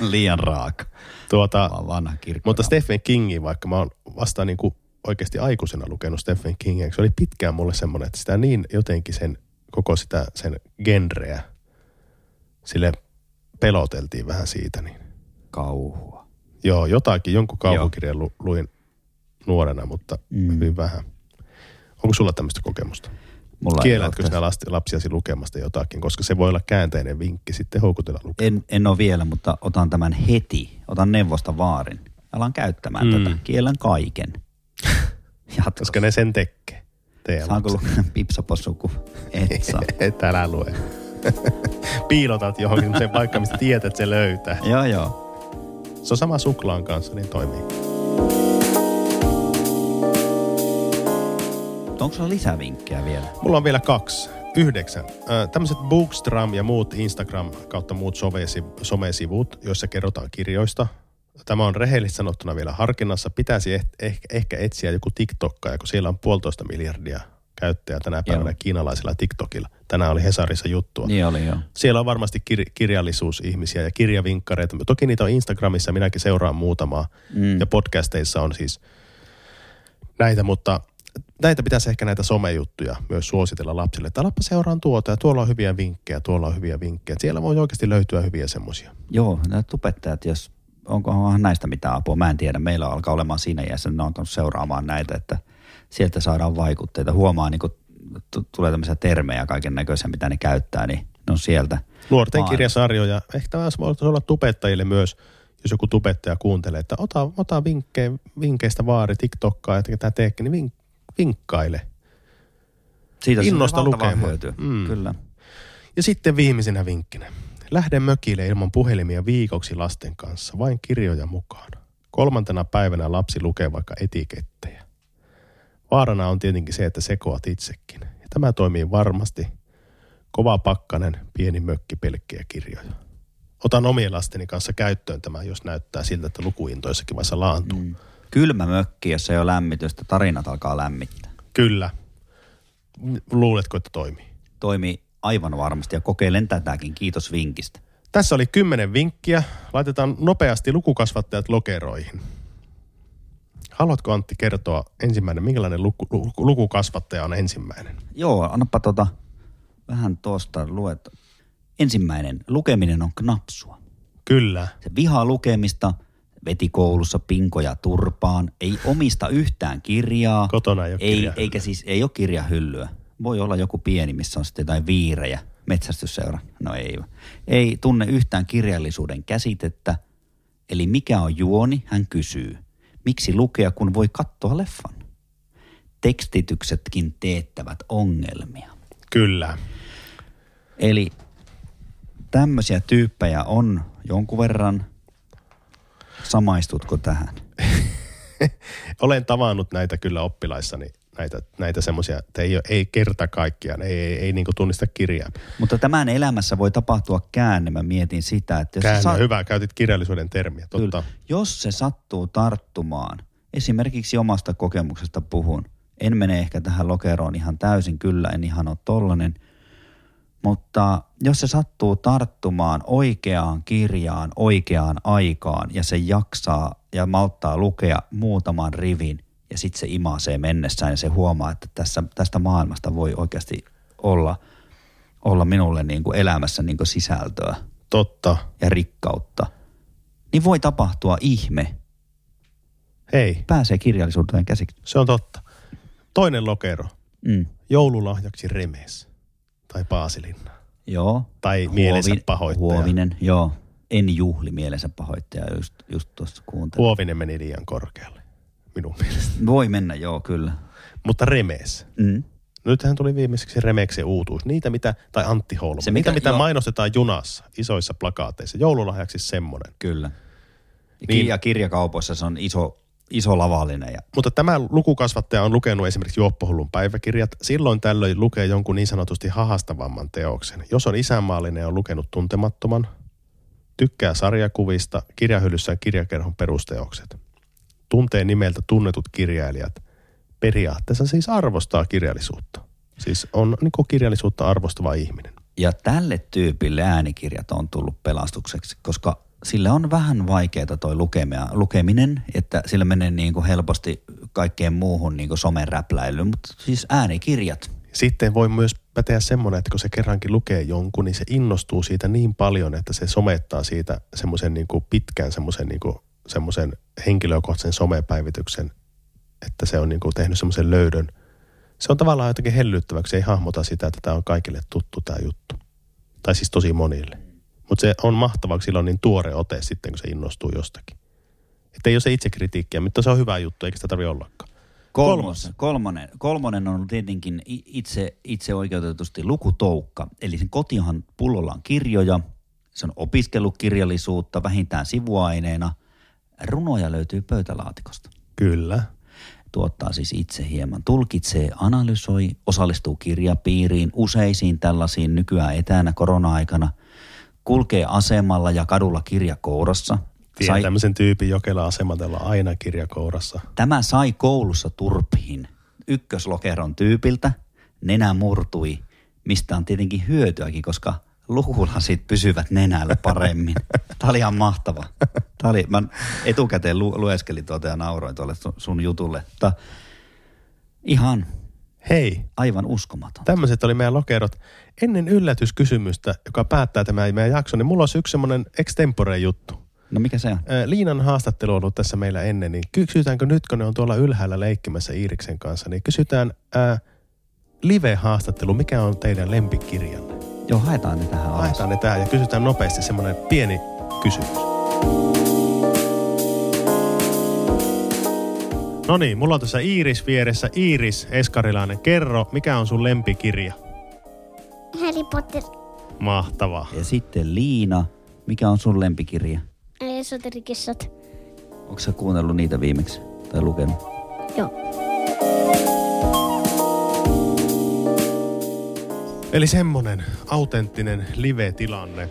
Liian raaka. Tuota, vanha kirkko. Mutta Stephen Kingin, vaikka mä oon vasta niin kuin oikeasti aikuisena lukenut Stephen Kingin, se oli pitkään mulle semmoinen, että sitä niin jotenkin sen, koko sitä sen genreä, sille peloteltiin vähän siitä. Niin. Kauhua. Joo, jotakin, jonkun kauhukirjan lu, luin nuorena, mutta mm. hyvin vähän. Onko sulla tämmöistä kokemusta? Mulla Kielätkö sinä last, lapsiasi lukemasta jotakin, koska se voi olla käänteinen vinkki sitten houkutella lukemaan. En, en ole vielä, mutta otan tämän heti. Otan neuvosta vaarin. Alan käyttämään mm. tätä. Kielän kaiken. Koska ne sen tekee. Saanko lukea pipsapossu, kun et saa? Et älä lue. Piilotat johonkin sen paikkaan, mistä tiedät, että se löytää. Joo, joo. Se on sama suklaan kanssa, niin toimii. Onko sulla lisää vinkkejä vielä? Mulla on vielä kaksi. Yhdeksän. Äh, tämmöiset Bookstgram ja muut Instagram kautta muut sove- somesivut, joissa kerrotaan kirjoista. Tämä on rehellisesti sanottuna vielä harkinnassa. Pitäisi eh- eh- ehkä etsiä joku TikTokkaaja, kun siellä on puolitoista miljardia käyttäjää tänä päivänä joo. kiinalaisilla TikTokilla. Tänään oli Hesarissa juttua. Niin oli, joo. Siellä on varmasti kir- kirjallisuusihmisiä ja kirjavinkkareita. Toki niitä on Instagramissa, minäkin seuraan muutamaa. Mm. Ja podcasteissa on siis näitä, mutta näitä pitäisi ehkä näitä somejuttuja myös suositella lapsille. Että alappa seuraan tuota ja tuolla on hyviä vinkkejä, tuolla on hyviä vinkkejä. Siellä voi oikeasti löytyä hyviä semmoisia. Joo, nämä tupettajat, jos onkohan näistä mitään apua. Mä en tiedä, meillä alkaa olemaan siinä iässä, ne on seuraamaan näitä, että sieltä saadaan vaikutteita. Huomaa, niin kun tulee tämmöisiä termejä kaiken näköisiä, mitä ne käyttää, niin ne on sieltä. Nuorten kirjasarjoja. Ehkä tämä voi olla tupettajille myös, jos joku tubettaja kuuntelee, että ota, ota vinkkejä, vinkkeistä vaari, TikTokkaa ja tämä teekin, niin vink, vinkkaile. Siitä innosta lukemaan. Mm. Kyllä. Ja sitten viimeisenä vinkkinä. Lähde mökille ilman puhelimia viikoksi lasten kanssa, vain kirjoja mukaan. Kolmantena päivänä lapsi lukee vaikka etikettejä. Vaarana on tietenkin se, että sekoat itsekin. Ja tämä toimii varmasti. Kova pakkanen, pieni mökki, pelkkiä kirjoja. Otan omien lasteni kanssa käyttöön tämä, jos näyttää siltä, että lukuintoissakin vaiheessa laantuu. Mm. Kylmä mökki, jossa ei ole lämmitystä, tarinat alkaa lämmittää. Kyllä. Luuletko, että toimii? Toimii aivan varmasti ja kokeilen tätäkin. Kiitos vinkistä. Tässä oli kymmenen vinkkiä. Laitetaan nopeasti lukukasvattajat lokeroihin. Haluatko Antti kertoa ensimmäinen, minkälainen luku, luku, lukukasvattaja on ensimmäinen? Joo, annapa tota, vähän tuosta luet. Ensimmäinen, lukeminen on knapsua. Kyllä. Se vihaa lukemista, veti koulussa pinkoja turpaan, ei omista yhtään kirjaa. Kotona ei ole ei, eikä siis, ei ole kirjahyllyä. Voi olla joku pieni, missä on sitten jotain viirejä, metsästysseura. No ei. Ei tunne yhtään kirjallisuuden käsitettä. Eli mikä on juoni, hän kysyy. Miksi lukea, kun voi katsoa leffan? Tekstityksetkin teettävät ongelmia. Kyllä. Eli tämmöisiä tyyppejä on jonkun verran. Samaistutko tähän? Olen tavannut näitä kyllä oppilaissani, näitä, näitä semmoisia, että ei, ei kerta kaikkiaan, ei, ei, ei niin kuin tunnista kirjaa. Mutta tämän elämässä voi tapahtua käänne, mä mietin sitä, että... Jos käänne, sat... hyvä, käytit kirjallisuuden termiä, totta. Kyllä. Jos se sattuu tarttumaan, esimerkiksi omasta kokemuksesta puhun, en mene ehkä tähän lokeroon ihan täysin, kyllä en ihan ole tollainen, mutta jos se sattuu tarttumaan oikeaan kirjaan, oikeaan aikaan ja se jaksaa ja malttaa lukea muutaman rivin ja sitten se imasee mennessään ja se huomaa, että tässä, tästä maailmasta voi oikeasti olla, olla minulle niin kuin elämässä niin kuin sisältöä. Totta. Ja rikkautta. Niin voi tapahtua ihme. Hei. Pääsee kirjallisuuteen käsiksi. Se on totta. Toinen lokero. Mm. Joululahjaksi remes. Tai Paasilinna. Joo. Tai Huovi, mielensä pahoittaja. Huovinen, joo. En juhli mielensä pahoittaja, just, just tuossa kuuntelin. Huovinen meni liian korkealle, minun mielestä. Voi mennä, joo, kyllä. Mutta remes. Mm. Nythän tuli viimeiseksi remeksen uutuus. Niitä, mitä, tai Antti Holm. Se, niitä, mikä, mitä joo. mainostetaan junassa, isoissa plakaateissa. Joululahjaksi semmoinen. Kyllä. Ja niin, kirja, kirjakaupoissa se on iso... Iso lavallinen. Ja. Mutta tämä lukukasvattaja on lukenut esimerkiksi Juoppohullun päiväkirjat. Silloin tällöin lukee jonkun niin sanotusti hahastavamman teoksen. Jos on isänmaallinen ja on lukenut Tuntemattoman, tykkää sarjakuvista, kirjahyllyssään kirjakerhon perusteokset. Tuntee nimeltä tunnetut kirjailijat. Periaatteessa siis arvostaa kirjallisuutta. Siis on niin kirjallisuutta arvostava ihminen. Ja tälle tyypille äänikirjat on tullut pelastukseksi, koska... Sillä on vähän vaikeaa toi lukemia, lukeminen, että sillä menee niin kuin helposti kaikkeen muuhun niin kuin somen räpläilyyn, mutta siis äänikirjat. Sitten voi myös päteä semmoinen, että kun se kerrankin lukee jonkun, niin se innostuu siitä niin paljon, että se somettaa siitä semmoisen niin kuin pitkän semmoisen, niin kuin, semmoisen henkilökohtaisen somepäivityksen, että se on niin kuin tehnyt semmoisen löydön se on tavallaan jotenkin hellyttäväksi, ei hahmota sitä, että tämä on kaikille tuttu tämä juttu. Tai siis tosi monille. Mutta se on mahtavaa, sillä on niin tuore ote sitten, kun se innostuu jostakin. Että ei ole se itsekritiikkiä, mutta se on hyvä juttu, eikä sitä tarvitse ollakaan. Kolmos, kolmonen, kolmonen on tietenkin itse, itse oikeutetusti lukutoukka. Eli sen kotihan pullolla on kirjoja, se on opiskelukirjallisuutta, vähintään sivuaineena. Runoja löytyy pöytälaatikosta. Kyllä. Tuottaa siis itse hieman, tulkitsee, analysoi, osallistuu kirjapiiriin, useisiin tällaisiin nykyään etänä korona-aikana. Kulkee asemalla ja kadulla kirjakourassa. Tiedän sai... tämmöisen tyypin Jokela-asematella aina kirjakourassa. Tämä sai koulussa turpiin ykköslokeron tyypiltä. Nenä murtui, mistä on tietenkin hyötyäkin, koska lukulasit pysyvät nenällä paremmin. Tämä oli ihan mahtava. Tämä oli, mä etukäteen lu- lueskelin tuota ja nauroin tuolle sun jutulle. Tämä... Ihan... Hei. Aivan uskomaton. Tämmöiset oli meidän lokerot. Ennen yllätyskysymystä, joka päättää tämän meidän jakson, niin mulla olisi yksi semmoinen extempore juttu. No mikä se on? Liinan haastattelu on ollut tässä meillä ennen, niin kysytäänkö nyt, kun ne on tuolla ylhäällä leikkimässä Iiriksen kanssa, niin kysytään ää, live-haastattelu, mikä on teidän lempikirjanne? Joo, haetaan ne tähän alas. Haetaan ne tähän ja kysytään nopeasti semmoinen pieni kysymys. No niin, mulla on tuossa Iiris vieressä. Iiris Eskarilainen, kerro, mikä on sun lempikirja? Harry Potter. Mahtavaa. Ja sitten Liina, mikä on sun lempikirja? Esoterikissat. Onko sä kuunnellut niitä viimeksi tai lukenut? Joo. Eli semmonen autenttinen live-tilanne.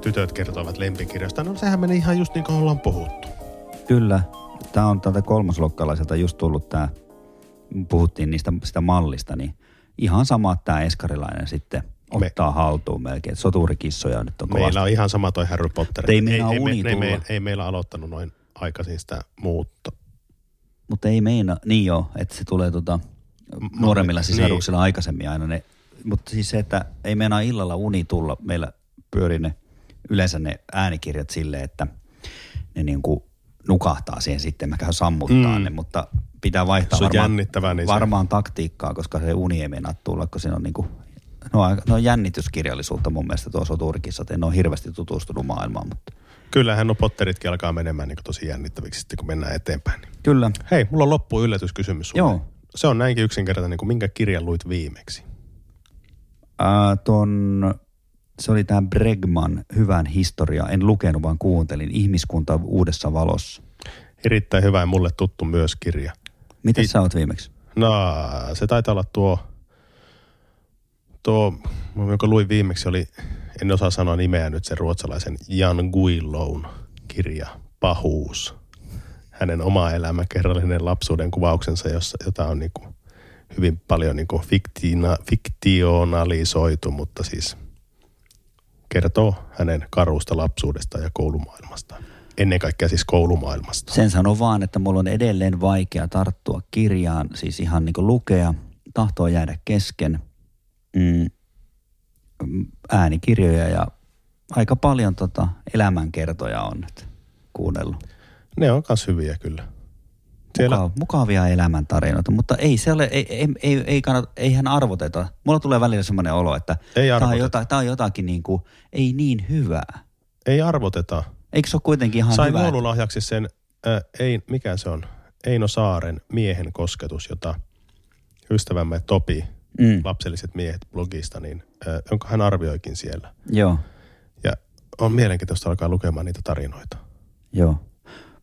Tytöt kertovat lempikirjasta. No sehän meni ihan just niin kuin ollaan puhuttu. Kyllä. Tämä on tältä kolmaslokkalaiselta just tullut tämä, puhuttiin niistä sitä mallista, niin ihan sama tämä Eskarilainen sitten ottaa Me, haltuun melkein. Soturikissoja nyt on kovasti. Meillä on ihan sama toi Harry Potter. Ei, ei, meina ei, me, ei, ei, ei meillä aloittanut noin aikaisin sitä muutto. Mutta ei meina, niin joo, että se tulee tota, nuoremmilla sisaruksilla niin. Aikaisemmin aina. Ne, mutta siis se, että ei meinaa illalla uni tulla. Meillä pyörii ne, yleensä ne äänikirjat silleen, että ne niinku... nukahtaa siihen sitten, mä käyn sammuttaa mm. ne, mutta pitää vaihtaa varmaan, niin varmaan taktiikkaa, koska se uni ei meinaa tulla, kun siinä on niinku, no, no jännityskirjallisuutta mun mielestä tuossa Turkissa, että en ole hirveästi tutustunut maailmaan, mutta. Kyllähän no Potteritkin alkaa menemään niin tosi jännittäviksi sitten, kun mennään eteenpäin. Niin. Kyllä. Hei, mulla on loppuun yllätyskysymys sulle. Joo. Se on näinkin yksinkertainen, niin kuin minkä kirjan luit viimeksi? Äh, ton... Se oli tämä Bregman, Hyvän historia. En lukenut, vaan kuuntelin. Ihmiskunta uudessa valossa. Erittäin hyvä ja mulle tuttu myös kirja. Miten It... sä oot viimeksi? No, se taitaa olla tuo, tuo, jonka luin viimeksi oli, en osaa sanoa nimeä nyt, se ruotsalaisen Jan Guillon kirja Pahuus. Hänen oma elämä, kerrallinen lapsuuden kuvauksensa, jossa, jota on niin kuin hyvin paljon niin kuin fiktiina, fiktionalisoitu, mutta siis... Kertoo hänen karusta lapsuudesta ja koulumaailmasta. Ennen kaikkea siis koulumaailmasta. Sen sanon vaan, että mulla on edelleen vaikea tarttua kirjaan, siis ihan niin kuin lukea. Tahtoo jäädä kesken mm, äänikirjoja ja aika paljon tota elämänkertoja on nyt kuunnellut. Ne on myös hyviä kyllä. Siellä... Muka, mukavia elämäntarinoita, mutta ei se ole, ei, ei, ei, ei kannata, eihän arvoteta. Mulla tulee välillä semmoinen olo, että tämä on, jota, on jotakin niin kuin, ei niin hyvää. Ei arvoteta. Eikö se ole kuitenkin ihan Sain hyvä? Sain joululahjaksi sen, äh, ei, mikä se on, Eino Saaren Miehen kosketus, jota ystävämme Topi, mm. Lapselliset miehet blogista, niin, äh, jonka hän arvioikin siellä. Joo. Ja on mielenkiintoista alkaa lukemaan niitä tarinoita. Joo.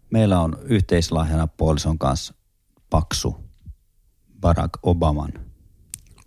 Meillä on yhteislahjana puolison kanssa paksu Barack Obaman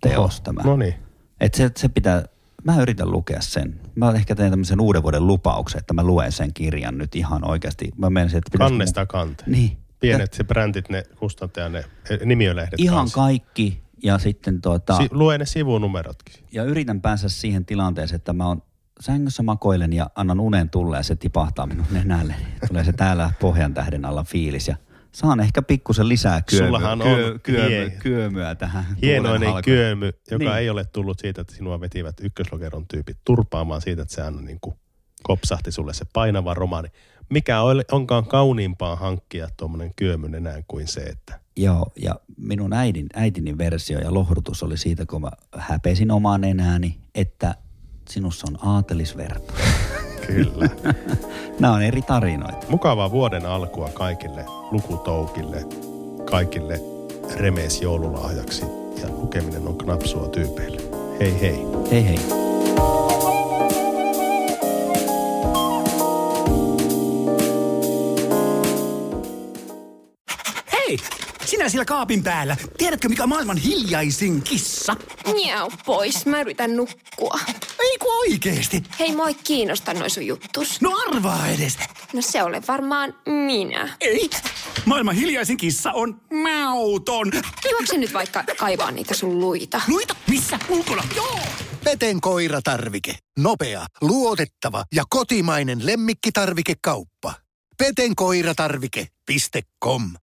teos tämä. No niin. Että se, se pitää, mä yritän lukea sen. Mä ehkä teen tämmöisen uuden vuoden lupauksen, että mä luen sen kirjan nyt ihan oikeasti. Mä menen että kannesta kanteen. Niin. Pienet ja... se brändit, ne kustantajan, ne nimiölehdet. Ihan kanssa. Kaikki ja sitten tuota. Si- luen ne sivunumerotkin. Ja yritän päästä siihen tilanteeseen, että mä oon. Sängyssä makoilen ja annan unen tulla ja se tipahtaa minun nenälle. Tulee se täällä Pohjan tähden alla fiilis ja saan ehkä pikkusen lisää kyömyä, kyö, kyömy, kyömyä tähän. Hienoinen kyömy, joka niin. Ei ole tullut siitä, että sinua vetivät ykköslokeron tyypit turpaamaan siitä, että se on niin kuin kopsahti sulle se painava romaani. Mikä onkaan kauniimpaa hankkia tuommoinen kyömy nenään kuin se, että Joo, ja minun äidin, äitini versio ja lohdutus oli siitä, kun mä häpesin omaan nenääni, että sinussa on aatelisverta. Kyllä. Nämä on eri tarinoita. Mukavaa vuoden alkua kaikille lukutoukille, kaikille remesjoululahjaksi ja lukeminen on knapsua tyypeille. Hei hei. Hei hei. Hei! Sinä siellä kaapin päällä. Tiedätkö, mikä on maailman hiljaisin kissa? Miau pois. Mä yritän nukkua. Eiku oikeesti? Hei, moi kiinnostaa noi sun juttus. No arvaa edes. No se ole varmaan minä. Ei. Maailman hiljaisin kissa on mauton. Juokse nyt vaikka kaivaa niitä sun luita. Luita? Missä? Ulkona? Joo! Peten koiratarvike. Nopea, luotettava ja kotimainen lemmikkitarvikekauppa. peten koiratarvike piste com